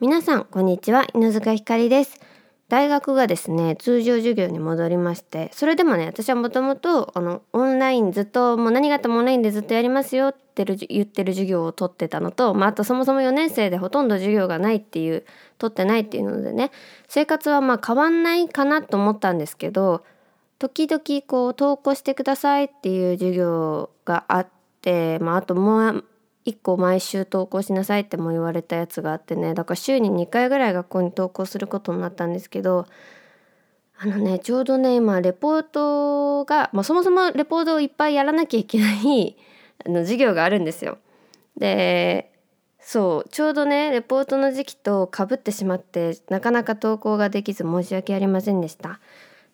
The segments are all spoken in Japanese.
皆さんこんにちは、犬塚ひかりです。大学がですね、通常授業に戻りまして、それでもね、私はもともとオンラインずっともう何があってもオンラインでずっとやりますよって言ってる授業を取ってたのと、あとそもそも4年生でほとんど授業がないっていう、取ってないっていうのでね、生活は変わんないかなと思ったんですけど、時々こう投稿してくださいっていう授業があって、あともう1個毎週投稿しなさいっても言われたやつがあってね、だから週に2回ぐらい学校に投稿することになったんですけど、ちょうどね、今レポートが、そもそもレポートをいっぱいやらなきゃいけない授業があるんですよ。で、そうちょうどねレポートの時期と被ってしまって、なかなか投稿ができず申し訳ありませんでした。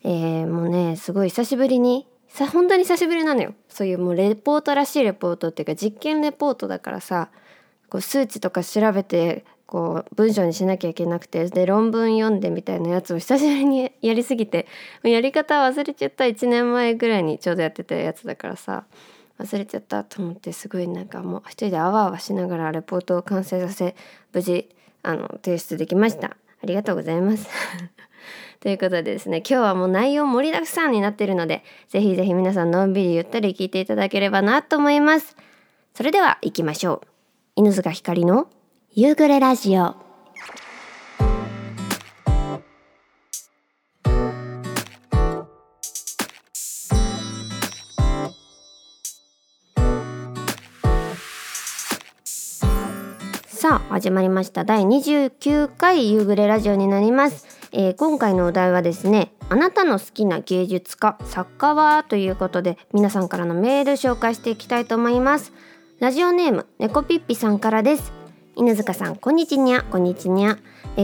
もうね、すごい久しぶりに、本当に久しぶりなのよ。そういうもうレポートらしいレポートっていうか、実験レポートだからさ、こう数値とか調べてこう文章にしなきゃいけなくて、で論文読んでみたいなやつを久しぶりにやりすぎて、やり方忘れちゃった。1年前ぐらいにちょうどやってたやつだからさ、忘れちゃったと思って、すごいもう一人であわあわしながらレポートを完成させ、無事提出できました。ありがとうございますということでですね、今日はもう内容盛りだくさんになっているので、ぜひぜひ皆さんのんびりゆったり聞いていただければなと思います。それでは行きましょう。犬塚ひかりの夕暮れラジオ。さあ始まりました。第29回夕暮れラジオになります。今回のお題はですね、あなたの好きな芸術家・作家は、ということで、皆さんからのメール紹介していきたいと思います。ラジオネームねこぴっぴさんからです。犬塚さんこんにちにゃ、こんにちにゃ。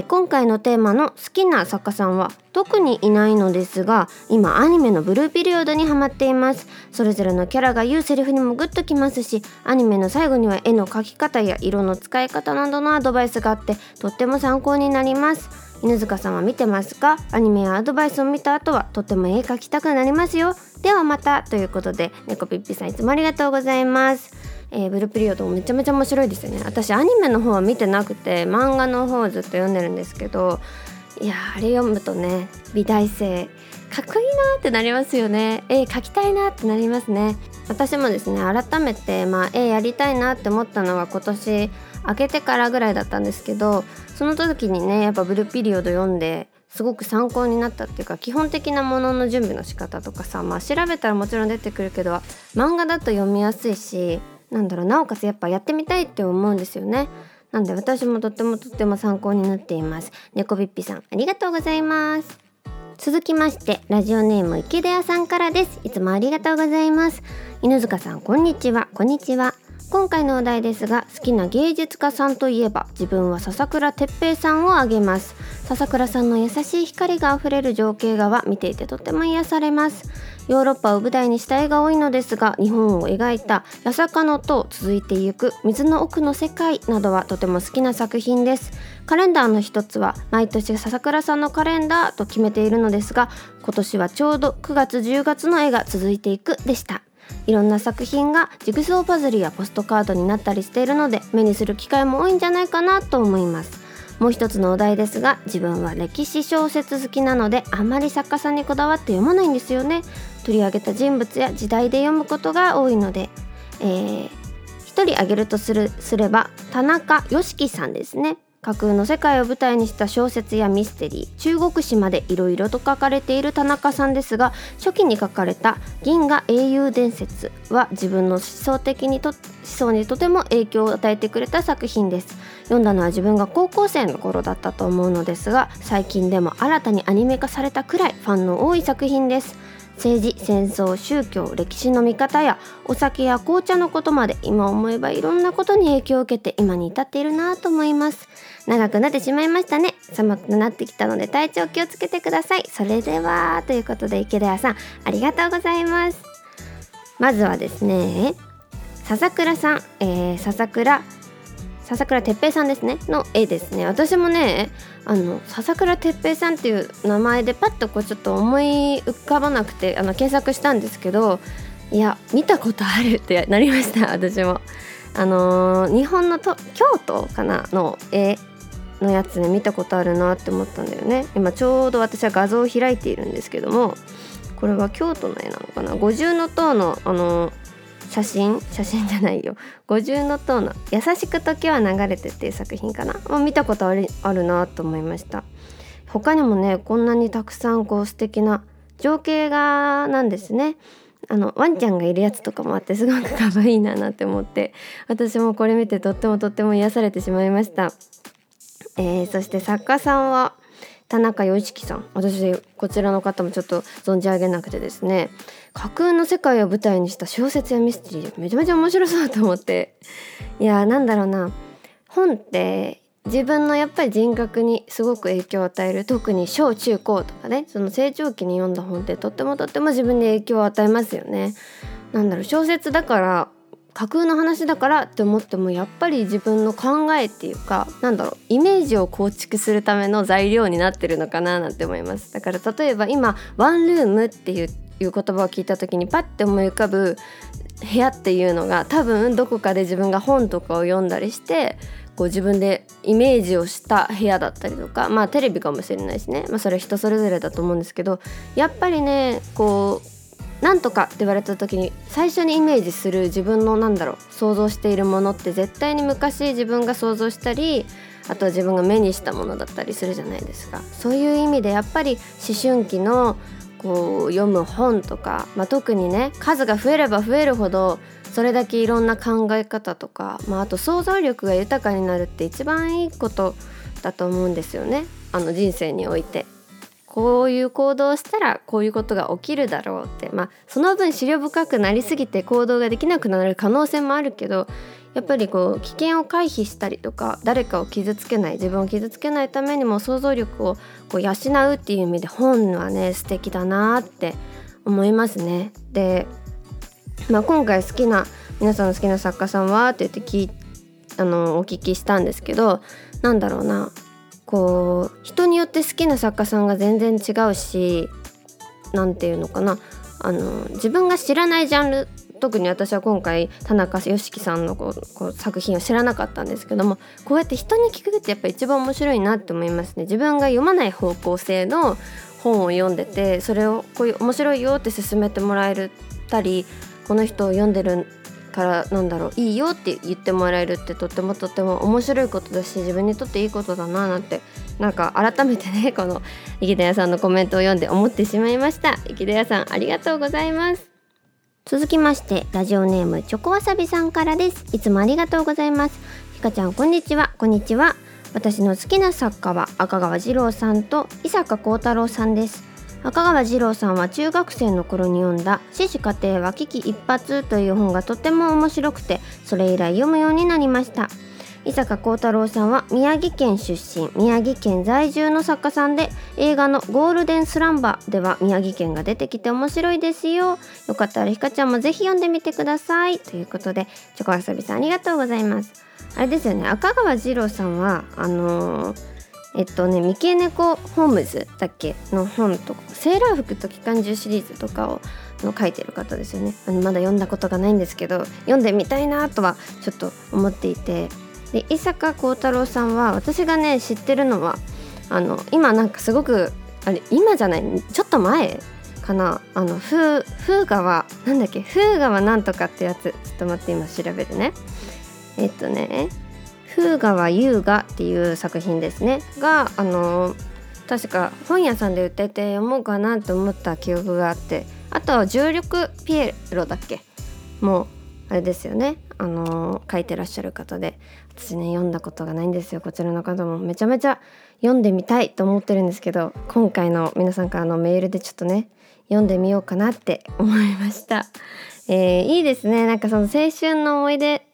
今回のテーマの好きな作家さんは特にいないのですが、今アニメのブルーピリオドにハマっています。それぞれのキャラが言うセリフにもグッときますし、アニメの最後には絵の描き方や色の使い方などのアドバイスがあって、とっても参考になります。犬塚さんは見てますか？アニメやアドバイスを見た後はとても絵描きたくなりますよ。ではまた、ということで、ねこぴっぴさんいつもありがとうございます。ブルーピリオドもめちゃめちゃ面白いですよね。私アニメの方は見てなくて、漫画の方をずっと読んでるんですけど、いやあれ読むとね、美大生かっこいいなってなりますよね。絵描きたいなってなりますね。私もですね、改めて絵やりたいなって思ったのが今年明けてからぐらいだったんですけど、その時にね、やっぱブルーピリオド読んですごく参考になったっていうか、基本的なものの準備の仕方とかさ、調べたらもちろん出てくるけど、漫画だと読みやすいし、なおかつやっぱやってみたいって思うんですよね。なんで私もとっても参考になっています。ねこぴっぴさんありがとうございます。続きまして、ラジオネーム池田屋さんからです。いつもありがとうございます。犬塚さんこんにちは、こんにちは。今回のお題ですが、好きな芸術家さんといえば自分は笹倉哲平さんを挙げます。笹倉さんの優しい光があふれる情景画は見ていてとても癒されます。ヨーロッパを舞台にした絵が多いのですが、日本を描いた八坂の塔、続いてゆく水の奥の世界などはとても好きな作品です。カレンダーの一つは毎年笹倉さんのカレンダーと決めているのですが、今年はちょうど9月10月の絵が続いていくでした。いろんな作品がジグソーパズルやポストカードになったりしているので、目にする機会も多いんじゃないかなと思います。もう一つのお題ですが、自分は歴史小説好きなので、あまり作家さんにこだわって読まないんですよね。取り上げた人物や時代で読むことが多いので、一人挙げるとすれば田中義樹さんですね。架空の世界を舞台にした小説やミステリー、中国史までいろいろと書かれている田中さんですが、初期に書かれた銀河英雄伝説は自分の思想にとても影響を与えてくれた作品です。読んだのは自分が高校生の頃だったと思うのですが、最近でも新たにアニメ化されたくらいファンの多い作品です。政治、戦争、宗教、歴史の見方やお酒や紅茶のことまで、今思えばいろんなことに影響を受けて今に至っているなと思います。長くなってしまいましたね。寒くなってきたので体調気をつけてください。それでは、ということで池田屋さんありがとうございます。まずはですね、笹倉さん、笹倉哲平さんですねの絵ですね。私もね、笹倉哲平さんっていう名前でパッとちょっと思い浮かばなくて、検索したんですけど、いや見たことあるってなりました。私も日本の京都かなの絵のやつね、見たことあるなって思ったんだよね。今ちょうど私は画像を開いているんですけども、これは京都の絵なのかな、五重塔の五重塔の優しく時は流れてっていう作品かな、まあ、見たことあるなと思いました。他にもね、こんなにたくさんこう素敵な情景画なんですね。ワンちゃんがいるやつとかもあって、すごく可愛いななんて思って、私もこれ見てとっても癒されてしまいました。そして作家さんは田中義樹さん、私こちらの方もちょっと存じ上げなくてですね、架空の世界を舞台にした小説やミステリー、めちゃめちゃ面白そうと思って、いやなんだろうな、本って自分のやっぱり人格にすごく影響を与える、特に小中高とかね、その成長期に読んだ本ってとっても自分に影響を与えますよね。なんだろう、小説だから架空の話だからって思っても、やっぱり自分の考えっていうか、なんだろう、イメージを構築するための材料になってるのかななんて思います。だから例えば今ワンルームっていう言葉を聞いた時にパッて思い浮かぶ部屋っていうのが、多分どこかで自分が本とかを読んだりしてこう自分でイメージをした部屋だったりとか、まあテレビかもしれないしね、まあ、それは人それぞれだと思うんですけど、やっぱりねこうなんとかって言われた時に最初にイメージする自分の想像しているものって絶対に昔自分が想像したり、あとは自分が目にしたものだったりするじゃないですか。そういう意味でやっぱり思春期のこう読む本とか、まあ、特にね数が増えれば増えるほどそれだけいろんな考え方とか、まあ、あと想像力が豊かになるって一番いいことだと思うんですよね。人生においてこういう行動をしたらこういうことが起きるだろうって、まあ、その分思慮深くなりすぎて行動ができなくなる可能性もあるけど、やっぱりこう危険を回避したりとか、誰かを傷つけない、自分を傷つけないためにも想像力をこう養うっていう意味で本はね素敵だなって思いますね。で、まあ、今回皆さんの好きな作家さんはって言ってお聞きしたんですけど、なんだろうな、こう人によって好きな作家さんが全然違うし、なんていうのかな、自分が知らないジャンル、特に私は今回田中義樹さんのこう作品を知らなかったんですけども、こうやって人に聞くってやっぱ一番面白いなって思いますね。自分が読まない方向性の本を読んでて、それをこういう面白いよって勧めてもらえたり、この人を読んでるからいいよって言ってもらえるってとっても面白いことだし、自分にとっていいことだななんて、なんか改めてねこの池田屋さんのコメントを読んで思ってしまいました。池田屋さんありがとうございます。続きましてラジオネームチョコわさびさんからです。いつもありがとうございます。ひかちゃんこんにちは。私の好きな作家は赤川次郎さんと伊坂幸太郎さんです。赤川次郎さんは中学生の頃に読んだ死守家庭は危機一髪という本がとても面白くて、それ以来読むようになりました。伊坂幸太郎さんは宮城県出身、宮城県在住の作家さんで、映画のゴールデンスランバーでは宮城県が出てきて面白いですよ。よかったらひかちゃんもぜひ読んでみてくださいということで、チョコわさびさんありがとうございます。あれですよね、赤川次郎さんは三毛猫ホームズだっけの本とか、セーラー服と機関銃シリーズとかを書いてる方ですよね。まだ読んだことがないんですけど、読んでみたいなとはちょっと思っていて、で伊坂幸太郎さんは私がね知ってるのは今なんかすごく今じゃないちょっと前かな、風川なんとかってやつ、ちょっと待って今調べるね。風川優雅っていう作品ですねが、確か本屋さんで売ってて読もうかなと思った記憶があって、あとは重力ピエロだっけもうあれですよね、書いてらっしゃる方で、私ね読んだことがないんですよ。こちらの方もめちゃめちゃ読んでみたいと思ってるんですけど、今回の皆さんからのメールでちょっとね読んでみようかなって思いました。いいですね、なんかその青春の思い出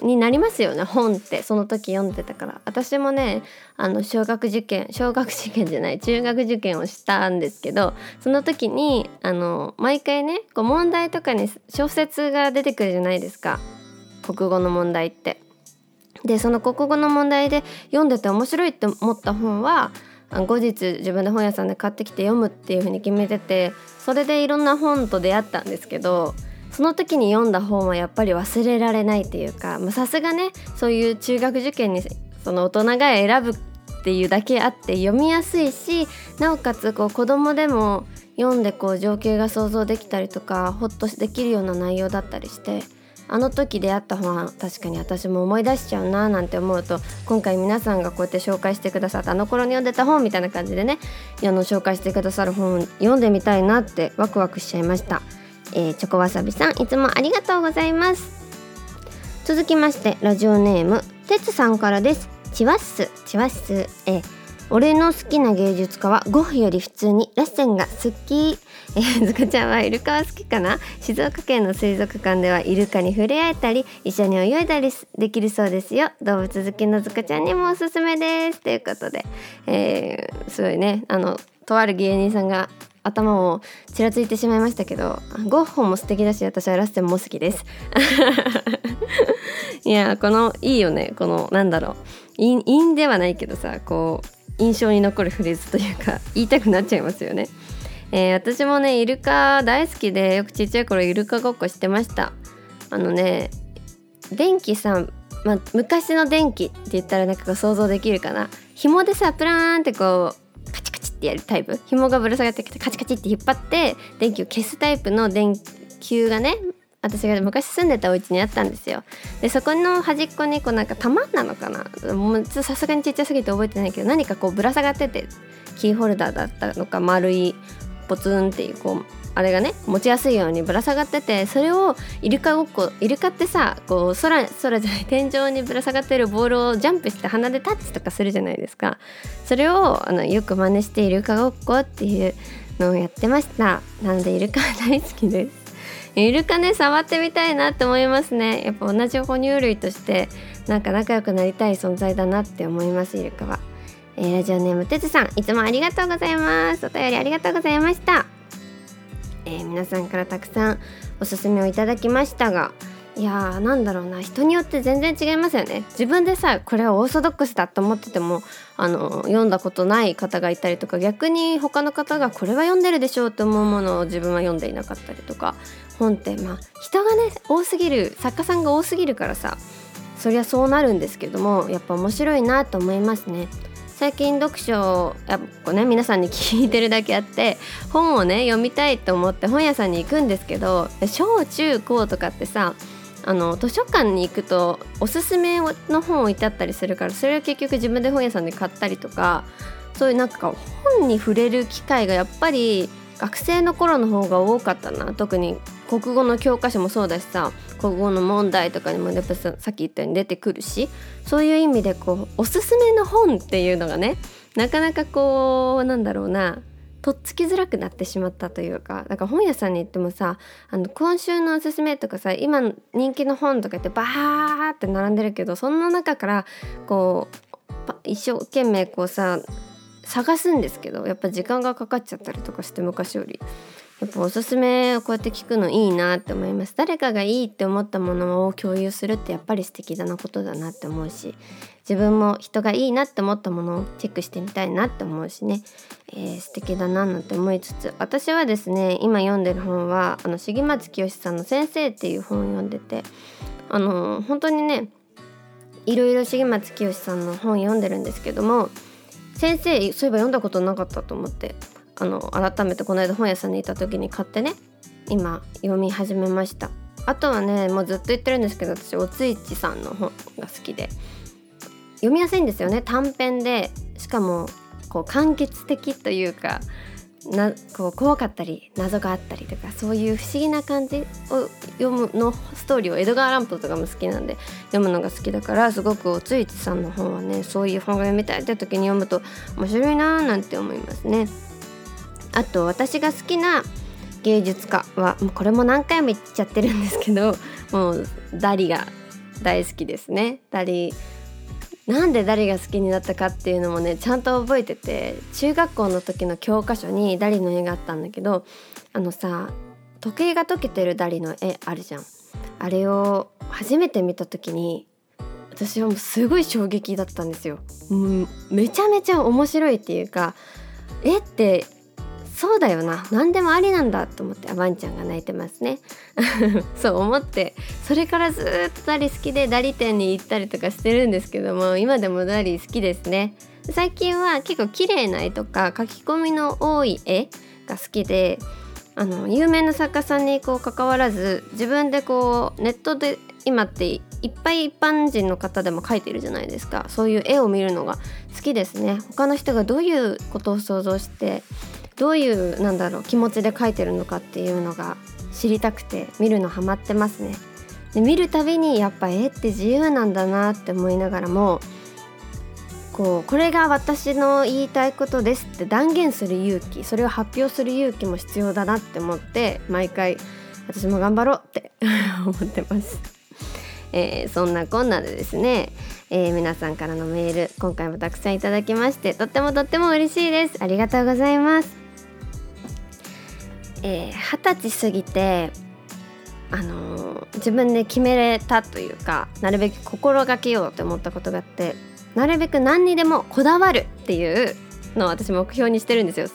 になりますよね、本ってその時読んでたから。私もね中学受験をしたんですけど、その時に毎回ねこう問題とかに小説が出てくるじゃないですか、国語の問題って。でその国語の問題で読んでて面白いって思った本は後日自分で本屋さんで買ってきて読むっていう風に決めてて、それでいろんな本と出会ったんですけど、その時に読んだ本はやっぱり忘れられないっていうか、さすがねそういう中学受験にその大人が選ぶっていうだけあって読みやすいし、なおかつこう子供でも読んでこう情景が想像できたりとかホッとできるような内容だったりして、あの時出会った本は確かに私も思い出しちゃうななんて思うと、今回皆さんがこうやって紹介してくださったあの頃に読んでた本みたいな感じでね、紹介してくださる本読んでみたいなってワクワクしちゃいました、チョコわさびさんいつもありがとうございます。続きましてラジオネームてつさんからです。チワッス、俺の好きな芸術家はゴッホより普通にラッセンが好き。ずかちゃんはイルカは好きかな。静岡県の水族館ではイルカに触れ合えたり一緒に泳いだりできるそうですよ。動物好きのずかちゃんにもおすすめですということで、すごいね、とある芸人さんが頭をちらついてしまいましたけど、ゴッホも素敵だし私はラッセンも好きですいやいいよね、韻ではないけどさ、こう印象に残るフレーズというか言いたくなっちゃいますよね、私もねイルカ大好きでよくちっちゃい頃イルカごっこしてました。電気さ、昔の電気って言ったらなんか想像できるかな、紐でさプラーンってこうカチカチってやるタイプ、紐がぶら下がってカチカチって引っ張って電気を消すタイプの電球がね、私が昔住んでたお家にあったんですよ。でそこの端っこにこうなんか玉なのかな、もうさすがにちっちゃすぎて覚えてないけど、何かこうぶら下がっててキーホルダーだったのか丸いポツンっていうこうあれがね持ちやすいようにぶら下がってて、それをイルカごっこ、イルカってさこう空じゃない天井にぶら下がってるボールをジャンプして鼻でタッチとかするじゃないですか。それをよく真似してイルカごっこっていうのをやってました。なのでイルカ大好きです。イルカね触ってみたいなって思いますね。やっぱ同じ哺乳類としてなんか仲良くなりたい存在だなって思います、イルカは。ラジオネームてつさんいつもありがとうございます。お便りありがとうございました、皆さんからたくさんおすすめをいただきましたが、いやーなんだろうな、人によって全然違いますよね。自分でさこれはオーソドックスだと思ってても読んだことない方がいたりとか、逆に他の方がこれは読んでるでしょうと思うものを自分は読んでいなかったりとか、本って人がね多すぎる、作家さんが多すぎるからさ、そりゃそうなるんですけども、やっぱ面白いなと思いますね。最近読書やっぱね皆さんに聞いてるだけあって、本をね読みたいと思って本屋さんに行くんですけど、小中高とかってさ図書館に行くとおすすめの本置いてあったりするから、それを結局自分で本屋さんで買ったりとか、そういうなんか本に触れる機会がやっぱり学生の頃の方が多かったな。特に国語の教科書もそうだしさ、国語の問題とかにもやっぱさっき言ったように出てくるし、そういう意味でこうおすすめの本っていうのがね、なかなかこうなんだろうな、とっつきづらくなってしまったというか、なんか本屋さんに行ってもさ今週のおすすめとかさ、今人気の本とかってバーって並んでるけど、そんな中からこう一生懸命こうさ探すんですけど、やっぱ時間がかかっちゃったりとかして、昔よりやっぱおすすめをこうやって聞くのいいなって思います。誰かがいいって思ったものを共有するってやっぱり素敵だなことだなって思うし、自分も人がいいなって思ったものをチェックしてみたいなって思うしね、素敵だななんて思いつつ、私はですね今読んでる本は重松清さんの先生っていう本を読んでて、本当にねいろいろ重松清さんの本読んでるんですけども、先生そういえば読んだことなかったと思って改めてこの間本屋さんにいた時に買ってね今読み始めました。あとはねもうずっと言ってるんですけど、私おついちさんの本が好きで、読みやすいんですよね、短編で、しかもこう完結的というかこう怖かったり謎があったりとか、そういう不思議な感じを読むのストーリーを、エドガー・ランプとかも好きなんで読むのが好きだから、すごくおついちさんの本はねそういう本が読みたいって時に読むと面白いななんて思いますね。あと私が好きな芸術家はもうこれも何回も言っちゃってるんですけど、もうダリが大好きですね。なんでダリが好きになったかっていうのもねちゃんと覚えてて、中学校の時の教科書にダリの絵があったんだけど、時計が溶けてるダリの絵あるじゃん、あれを初めて見た時に私はもうすごい衝撃だったんですよ。めちゃめちゃ面白いっていうか、絵ってそうだよな、何でもありなんだと思って、あ、ワンちゃんが泣いてますねそう思って、それからずっとダリ好きでダリ店に行ったりとかしてるんですけども、今でもダリ好きですね。最近は結構綺麗な絵とか書き込みの多い絵が好きで、有名な作家さんにこう関わらず、自分でこうネットで今っていっぱい一般人の方でも描いてるじゃないですか。そういう絵を見るのが好きですね。他の人がどういうことを想像して、どういう気持ちで描いてるのかっていうのが知りたくて、見るのハマってますね。で、見るたびにやっぱ絵って自由なんだなって思いながらも、これが私の言いたいことですって断言する勇気、それを発表する勇気も必要だなって思って、毎回私も頑張ろうって思ってますそんなこんなでですね、皆さんからのメール、今回もたくさんいただきまして、とってもとっても嬉しいです。ありがとうございます。20歳過ぎて自分で決めれたというか、なるべく心がけようと思ったことがあって、なるべく何にでもこだわるっていうのを私目標にしてるんですよ。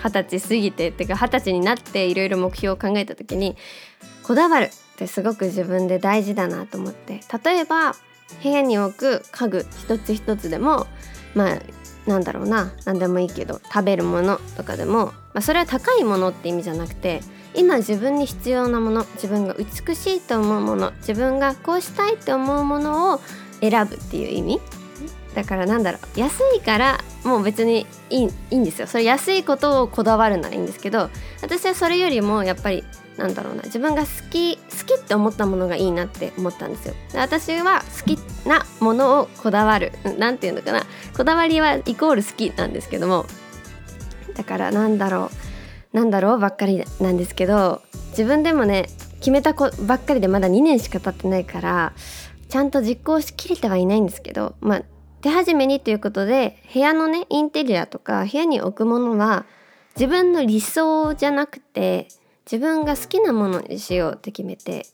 20歳過ぎてっていうか、20歳になっていろいろ目標を考えた時に、こだわるってすごく自分で大事だなと思って、例えば部屋に置く家具一つ一つでも、何でもいいけど、食べるものとかでも、それは高いものって意味じゃなくて、今自分に必要なもの、自分が美しいと思うもの、自分がこうしたいと思うものを選ぶっていう意味だから、安いからもう別にいいんですよ。それ安いことをこだわるならいいんですけど、私はそれよりもやっぱり自分が好きって思ったものがいいなって思ったんですよ。で、私は好きなものをこだわる、こだわりはイコール好きなんですけども、だからなんだろうばっかりなんですけど、自分でもね、決めたことばっかりでまだ2年しか経ってないから、ちゃんと実行しきれてはいないんですけど、手始めにということで、部屋のインテリアとか部屋に置くものは自分の理想じゃなくて、自分が好きなものにしようって決めて、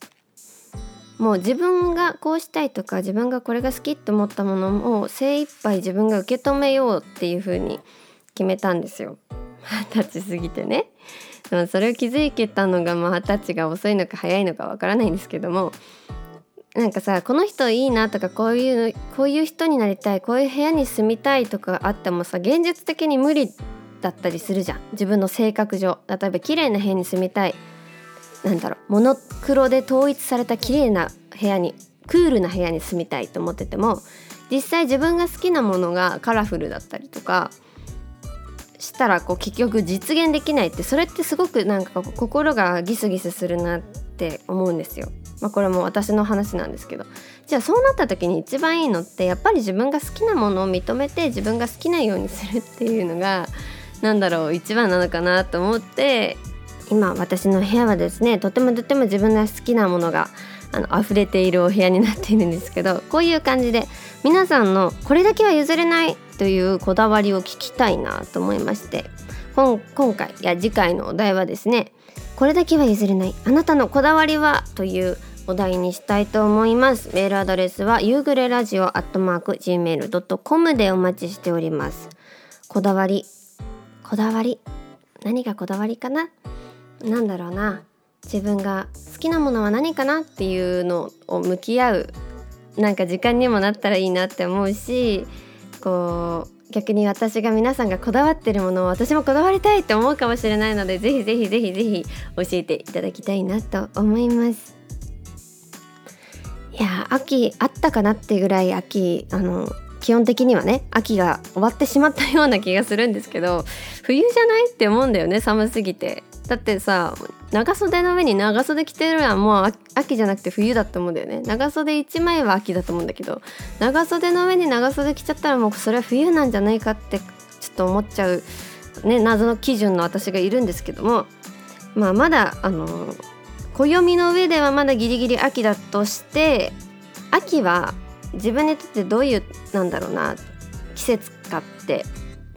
もう自分がこうしたいとか、自分がこれが好きって思ったものを精一杯自分が受け止めようっていう風に決めたんですよ。20歳過ぎてね。でもそれを気づけたのが20歳が遅いのか早いのかわからないんですけども、この人いいなとか、こういう人になりたい、こういう部屋に住みたいとかあってもさ、現実的に無理だったりするじゃん、自分の性格上。例えば綺麗な部屋に住みたい、モノクロで統一された綺麗な部屋に、クールな部屋に住みたいと思ってても、実際自分が好きなものがカラフルだったりとかしたら、結局実現できないって、それってすごく心がギスギスするなって思うんですよ。これも私の話なんですけど、じゃあそうなった時に一番いいのって、やっぱり自分が好きなものを認めて、自分が好きなようにするっていうのが一番なのかなと思って、今私の部屋はですね、とてもとても自分の好きなものが溢れているお部屋になっているんですけど、こういう感じで皆さんのこれだけは譲れないというこだわりを聞きたいなと思いまして、今回いや次回のお題はですね、これだけは譲れないあなたのこだわりはというお題にしたいと思います。メールアドレスは夕暮れラジオ@gmail.com でお待ちしております。こだわり何がこだわりかな、自分が好きなものは何かなっていうのを向き合う時間にもなったらいいなって思うし、逆に私が皆さんがこだわってるものを私もこだわりたいって思うかもしれないので、ぜひ教えていただきたいなと思います。いや、秋あったかなってぐらい、基本的にはね、秋が終わってしまったような気がするんですけど、冬じゃないって思うんだよね、寒すぎて。だってさ、長袖の上に長袖着てるのはもう秋じゃなくて冬だと思うんだよね。長袖1枚は秋だと思うんだけど、長袖の上に長袖着ちゃったらもうそれは冬なんじゃないかってちょっと思っちゃう、謎の基準の私がいるんですけども、まだ暦の上ではまだギリギリ秋だとして、秋は自分にとってどういう季節かって、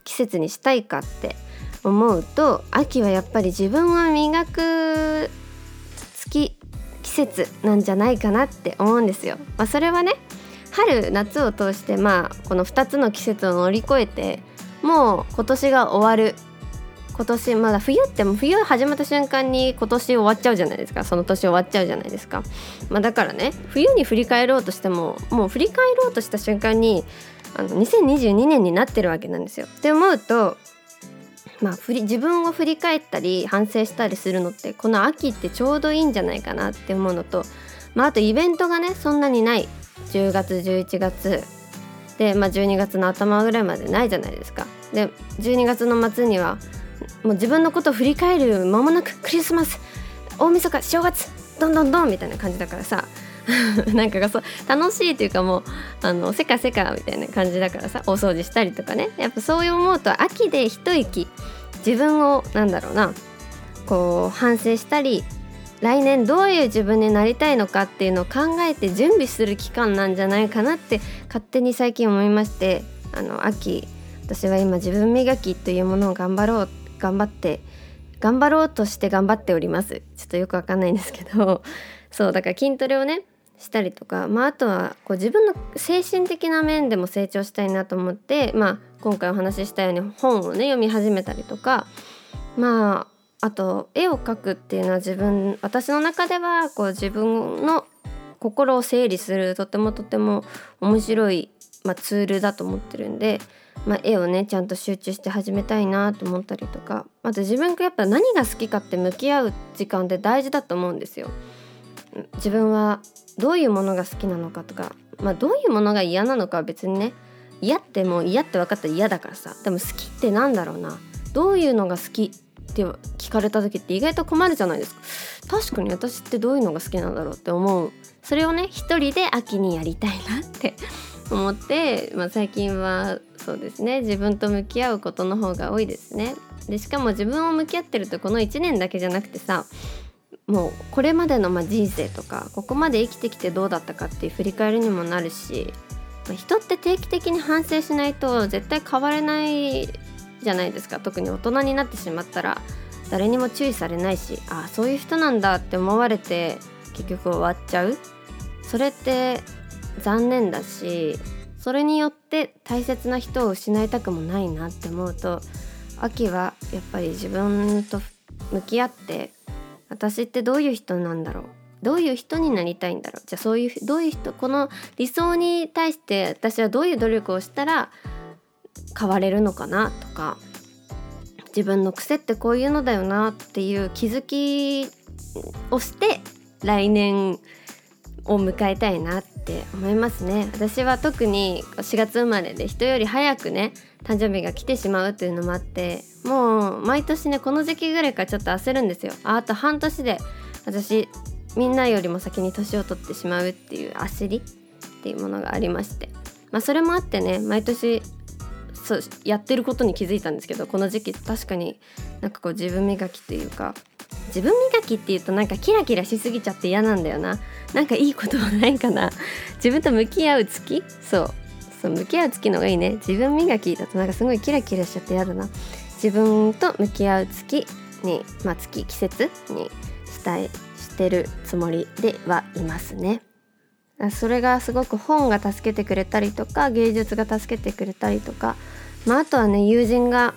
季節にしたいかって思うと、秋はやっぱり自分を磨く季節なんじゃないかなって思うんですよ。それはね、春夏を通してこの2つの季節を乗り越えて、もう今年が終わる今年まだ冬っても冬始まった瞬間に今年終わっちゃうじゃないですか、その年終わっちゃうじゃないですか、まあ、だからね冬に振り返ろうとしてももう振り返ろうとした瞬間に2022年になってるわけなんですよって思うと、まあ、自分を振り返ったり反省したりするのってこの秋ってちょうどいいんじゃないかなって思うのと、まあ、あとイベントがねそんなにない10月11月で、まあ、12月の頭ぐらいまでないじゃないですか。で12月の末にはもう自分のことを振り返る間もなくクリスマス大晦日正月どんどんどんみたいな感じだからさなんかそう楽しいというかもうせかせかみたいな感じだからさ、お掃除したりとかね、やっぱそう思うと秋で一息自分をこう反省したり来年どういう自分になりたいのかっていうのを考えて準備する期間なんじゃないかなって勝手に最近思いまして、秋私は今自分磨きというものを頑張ろうとして頑張っております。ちょっとよくわかんないんですけど、そうだから筋トレをねしたりとか、まあ、あとはこう自分の精神的な面でも成長したいなと思って、まあ、今回お話ししたように本をね読み始めたりとか、まあ、あと絵を描くっていうのは私の中ではこう自分の心を整理するとても面白い、まあ、ツールだと思ってるんで、まあ、絵をねちゃんと集中して始めたいなと思ったりとか、あと自分がやっぱ何が好きかって向き合う時間って大事だと思うんですよ。自分はどういうものが好きなのかとか、まあ、どういうものが嫌なのかは別にね、嫌って分かったら嫌だからさ、でも好きってなんだろうな、どういうのが好きって聞かれた時って意外と困るじゃないですか。確かに私ってどういうのが好きなんだろうって思う。それをね一人で秋にやりたいなって思って、まあ、最近はそうですね自分と向き合うことの方が多いですね。でしかも自分を向き合ってるとこの1年だけじゃなくてさ、もうこれまでの人生とかここまで生きてきてどうだったかっていう振り返りにもなるし、人って定期的に反省しないと絶対変われないじゃないですか。特に大人になってしまったら誰にも注意されないし、ああそういう人なんだって思われて結局終わっちゃう。それって残念だし、それによって大切な人を失いたくもないなって思うと、秋はやっぱり自分と向き合って私ってどういう人なんだろう、どういう人になりたいんだろう、じゃあどういう人、この理想に対して私はどういう努力をしたら変われるのかなとか、自分の癖ってこういうのだよなっていう気づきをして来年を迎えたいなって思いますね。私は特に4月生まれで人より早くね誕生日が来てしまうというのもあって、もう毎年ねこの時期ぐらいからちょっと焦るんですよ。 あと半年で私みんなよりも先に年を取ってしまうっていう焦りっていうものがありまして、まあ、それもあってね毎年そうやってることに気づいたんですけど、この時期確かに自分磨きというか、自分磨きっていうとキラキラしすぎちゃって嫌なんだよな。いいことはないかな。自分と向き合う月、そう向き合う月の方がいいね。自分磨きだとすごいキラキラしちゃって嫌だな。自分と向き合う月に、まあ、季節にしてるつもりではいますね。それがすごく本が助けてくれたりとか、芸術が助けてくれたりとか、まあ、あとはね友人が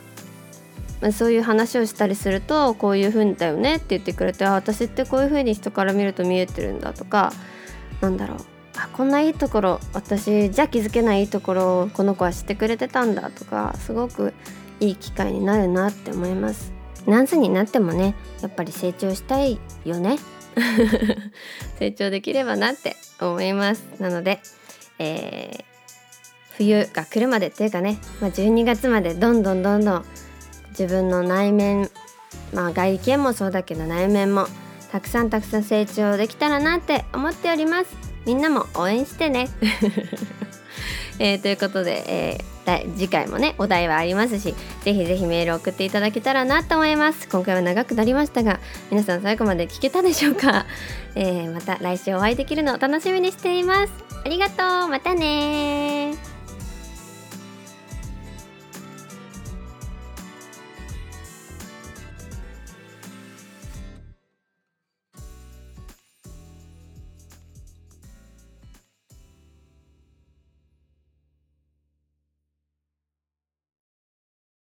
そういう話をしたりするとこういう風だよねって言ってくれて、あ私ってこういう風に人から見ると見えてるんだとか、こんないいところ私じゃ気づけないいいところをこの子は知ってくれてたんだとか、すごくいい機会になるなって思います。何歳になってもねやっぱり成長したいよね成長できればなって思います。なので、冬が来るまでというかね、まあ、12月までどんどん自分の内面、まあ、外見もそうだけど内面もたくさん成長できたらなって思っております。みんなも応援してねということで、次回もねお題はありますし、ぜひメール送っていただけたらなと思います。今回は長くなりましたが皆さん最後まで聞けたでしょうか、また来週お会いできるのを楽しみにしています。ありがとう。またね。